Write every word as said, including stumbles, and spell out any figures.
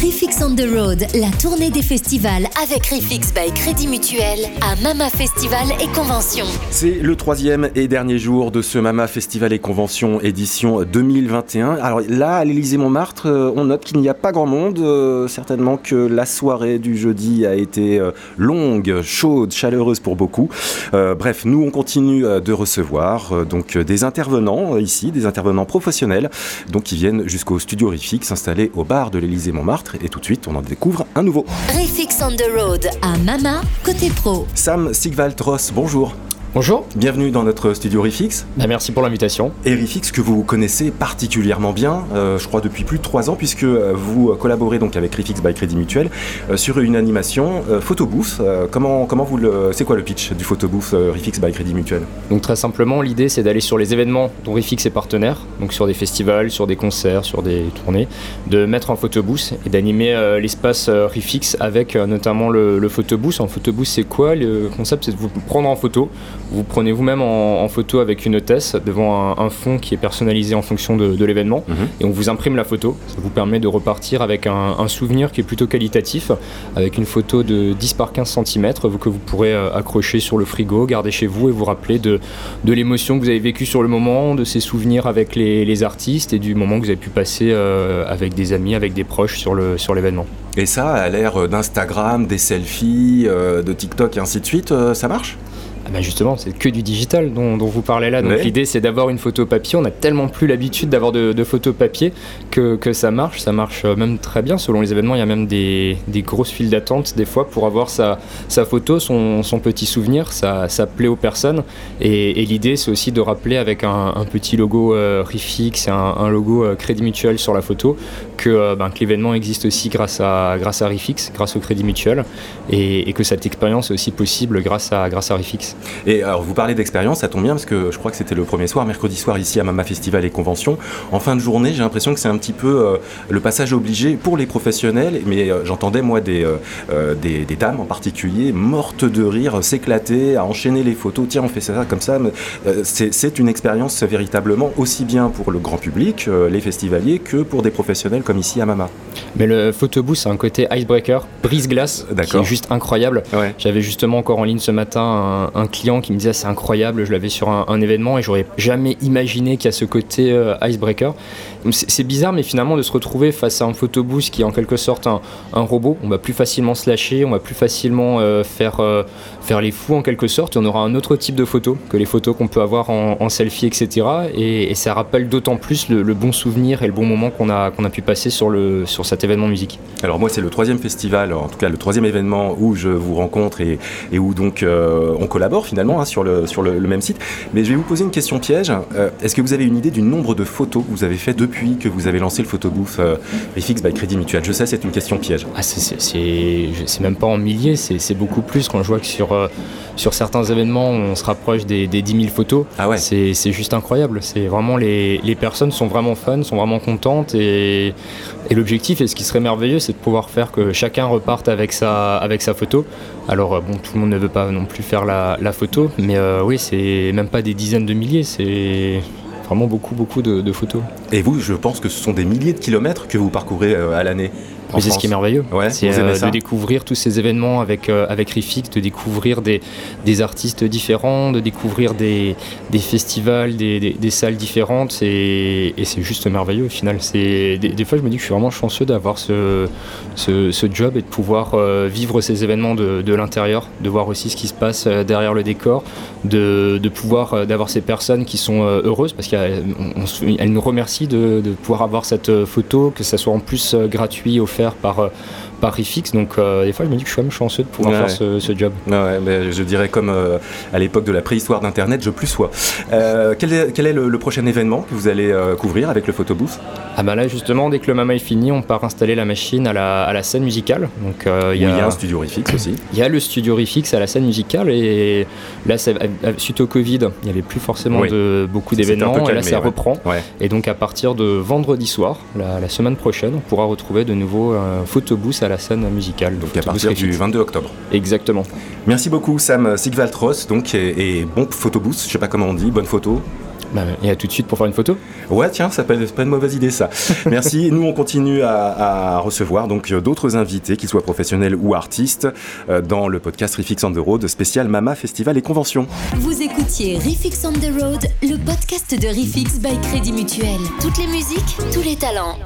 Rifix on the Road, la tournée des festivals avec Rifix by Crédit Mutuel à Mama Festival et Convention. C'est le troisième et dernier jour de ce Mama Festival et Convention édition deux mille vingt et un. Alors là, à l'Élysée-Montmartre, on note qu'il n'y a pas grand monde. Euh, certainement que la soirée du jeudi a été longue, chaude, chaleureuse pour beaucoup. Euh, bref, nous, on continue de recevoir euh, donc des intervenants ici, des intervenants professionnels, donc qui viennent jusqu'au studio Rifix installé au bar de l'Élysée-Montmartre. Et tout de suite, on en découvre un nouveau. Rifix on the Road à Mama, côté pro. Sam Sigwald-Ross, bonjour. Bonjour. Bienvenue dans notre studio Rifix. Ben, merci pour l'invitation. Et Rifix que vous connaissez particulièrement bien, euh, je crois depuis plus de trois ans, puisque vous collaborez donc avec Rifix by Crédit Mutuel euh, sur une animation euh, photobooth. Euh, comment, comment vous le, c'est quoi le pitch du photobooth euh, Rifix by Crédit Mutuel ? Donc très simplement, l'idée c'est d'aller sur les événements dont Rifix est partenaire, donc sur des festivals, sur des concerts, sur des tournées, de mettre un photobooth et d'animer euh, l'espace euh, Rifix avec euh, notamment le, le photobooth. En photobooth, c'est quoi ? Le concept, c'est de vous prendre en photo. Vous prenez vous-même en, en photo avec une hôtesse devant un, un fond qui est personnalisé en fonction de, de l'événement, mmh. et on vous imprime la photo. Ça vous permet de repartir avec un, un souvenir qui est plutôt qualitatif, avec une photo de dix par quinze centimètres que vous pourrez accrocher sur le frigo, garder chez vous et vous rappeler de, de l'émotion que vous avez vécue sur le moment, de ces souvenirs avec les, les artistes et du moment que vous avez pu passer euh, avec des amis, avec des proches sur, le, sur l'événement. Et ça, à l'ère d'Instagram, des selfies, euh, de TikTok et ainsi de suite, euh, ça marche ? Ben justement, c'est que du digital dont, dont vous parlez là. Donc ouais. L'idée, c'est d'avoir une photo papier. On n'a tellement plus l'habitude d'avoir de, de photos papier que, que ça marche. Ça marche même très bien. Selon les événements, il y a même des, des grosses files d'attente des fois pour avoir sa, sa photo, son, son petit souvenir. Ça, ça plaît aux personnes. Et, et l'idée, c'est aussi de rappeler avec un, un petit logo euh, Rifix, un, un logo euh, Crédit Mutuel sur la photo, que, euh, ben, que l'événement existe aussi grâce à, grâce à Rifix, grâce au Crédit Mutuel, et, et que cette expérience est aussi possible grâce à, grâce à Rifix. Et alors vous parlez d'expérience, ça tombe bien parce que je crois que c'était le premier soir, mercredi soir ici à Mama Festival et Convention. En fin de journée, j'ai l'impression que c'est un petit peu euh, le passage obligé pour les professionnels, mais euh, j'entendais moi des, euh, des, des dames en particulier mortes de rire, s'éclater, à enchaîner les photos, tiens on fait ça comme ça, mais, euh, c'est, c'est une expérience véritablement aussi bien pour le grand public, euh, les festivaliers, que pour des professionnels comme ici à Mama. Mais le photobooth a un côté icebreaker, brise-glace, D'accord. Qui est juste incroyable. Ouais. J'avais justement encore en ligne ce matin un, un client qui me disait ah, c'est incroyable, je l'avais sur un, un événement et j'aurais jamais imaginé qu'il y a ce côté euh, icebreaker. Donc c'est, c'est bizarre, mais finalement de se retrouver face à un photobooth qui est en quelque sorte un, un robot, on va plus facilement se lâcher, on va plus facilement euh, faire, euh, faire les fous en quelque sorte, et on aura un autre type de photo que les photos qu'on peut avoir en, en selfie, et cetera. Et, et ça rappelle d'autant plus le, le bon souvenir et le bon moment qu'on a, qu'on a pu passer sur, le, sur cet événement musique. Alors moi c'est le troisième festival, en tout cas le troisième événement où je vous rencontre et, et où donc euh, on collabore finalement hein, sur, le, sur le, le même site. Mais je vais vous poser une question piège. Euh, est-ce que vous avez une idée du nombre de photos que vous avez fait depuis que vous avez lancé le photobooth euh, Rifix by Crédit Mutuel ? Je sais, c'est une question piège. Ah, c'est, c'est, c'est, c'est même pas en milliers, c'est, c'est beaucoup plus. Quand je vois que sur, euh, sur certains événements, on se rapproche des, des dix mille photos. Ah ouais. c'est, c'est juste incroyable. C'est vraiment les, les personnes sont vraiment fans, sont vraiment contentes. Et, et l'objectif, et ce qui serait merveilleux, c'est de pouvoir faire que chacun reparte avec sa, avec sa photo. Alors, bon, tout le monde ne veut pas non plus faire la, la photo, mais euh, oui, c'est même pas des dizaines de milliers, c'est vraiment beaucoup, beaucoup de, de photos. Et vous, je pense que ce sont des milliers de kilomètres que vous parcourez euh, à l'année. Mais c'est France. Ce qui est merveilleux, ouais, c'est euh, de découvrir tous ces événements avec, euh, avec Rifix, de découvrir des, des artistes différents, de découvrir des, des festivals, des, des, des salles différentes, et, et c'est juste merveilleux au final. C'est, des, des fois je me dis que je suis vraiment chanceux d'avoir ce, ce, ce job et de pouvoir euh, vivre ces événements de, de l'intérieur, de voir aussi ce qui se passe derrière le décor, de, de pouvoir euh, d'avoir ces personnes qui sont euh, heureuses parce qu'elles on, on, elles nous remercient de, de pouvoir avoir cette photo, que ça soit en plus euh, gratuit, offert par, par Rifix, donc euh, des fois je me dis que je suis quand même chanceux de pouvoir ouais, faire ce, ce job. Ouais, mais je dirais comme euh, à l'époque de la préhistoire d'Internet, je plus sois. Euh, quel est, quel est le, le prochain événement que vous allez euh, couvrir avec le photobooth ? Ah ben là justement, dès que le Mama est fini, on part installer la machine à la, à la scène musicale. Donc, euh, il y a, il y a un studio Rifix aussi. Il y a le studio Rifix à la scène musicale et là, ça, suite au Covid, il n'y avait plus forcément oui. de, beaucoup d'événements calmé, et là ça ouais. reprend. Ouais. Et donc à partir de vendredi soir, la, la semaine prochaine, on pourra retrouver de nouveau un photobooth à la scène musicale. Donc à partir du vingt-deux octobre. Exactement. Merci beaucoup Sam Sigwald-Ross donc et, et bon photobooth, je sais pas comment on dit, bonne photo. Bah, et à tout de suite pour faire une photo. Ouais, tiens, ça peut être pas une mauvaise idée ça. Merci. Nous on continue à, à recevoir donc d'autres invités, qu'ils soient professionnels ou artistes, euh, dans le podcast Rifix on the Road spécial Mama Festival et Convention. Vous écoutiez Rifix on the Road, le podcast de Rifix by Crédit Mutuel. Toutes les musiques, tous les talents.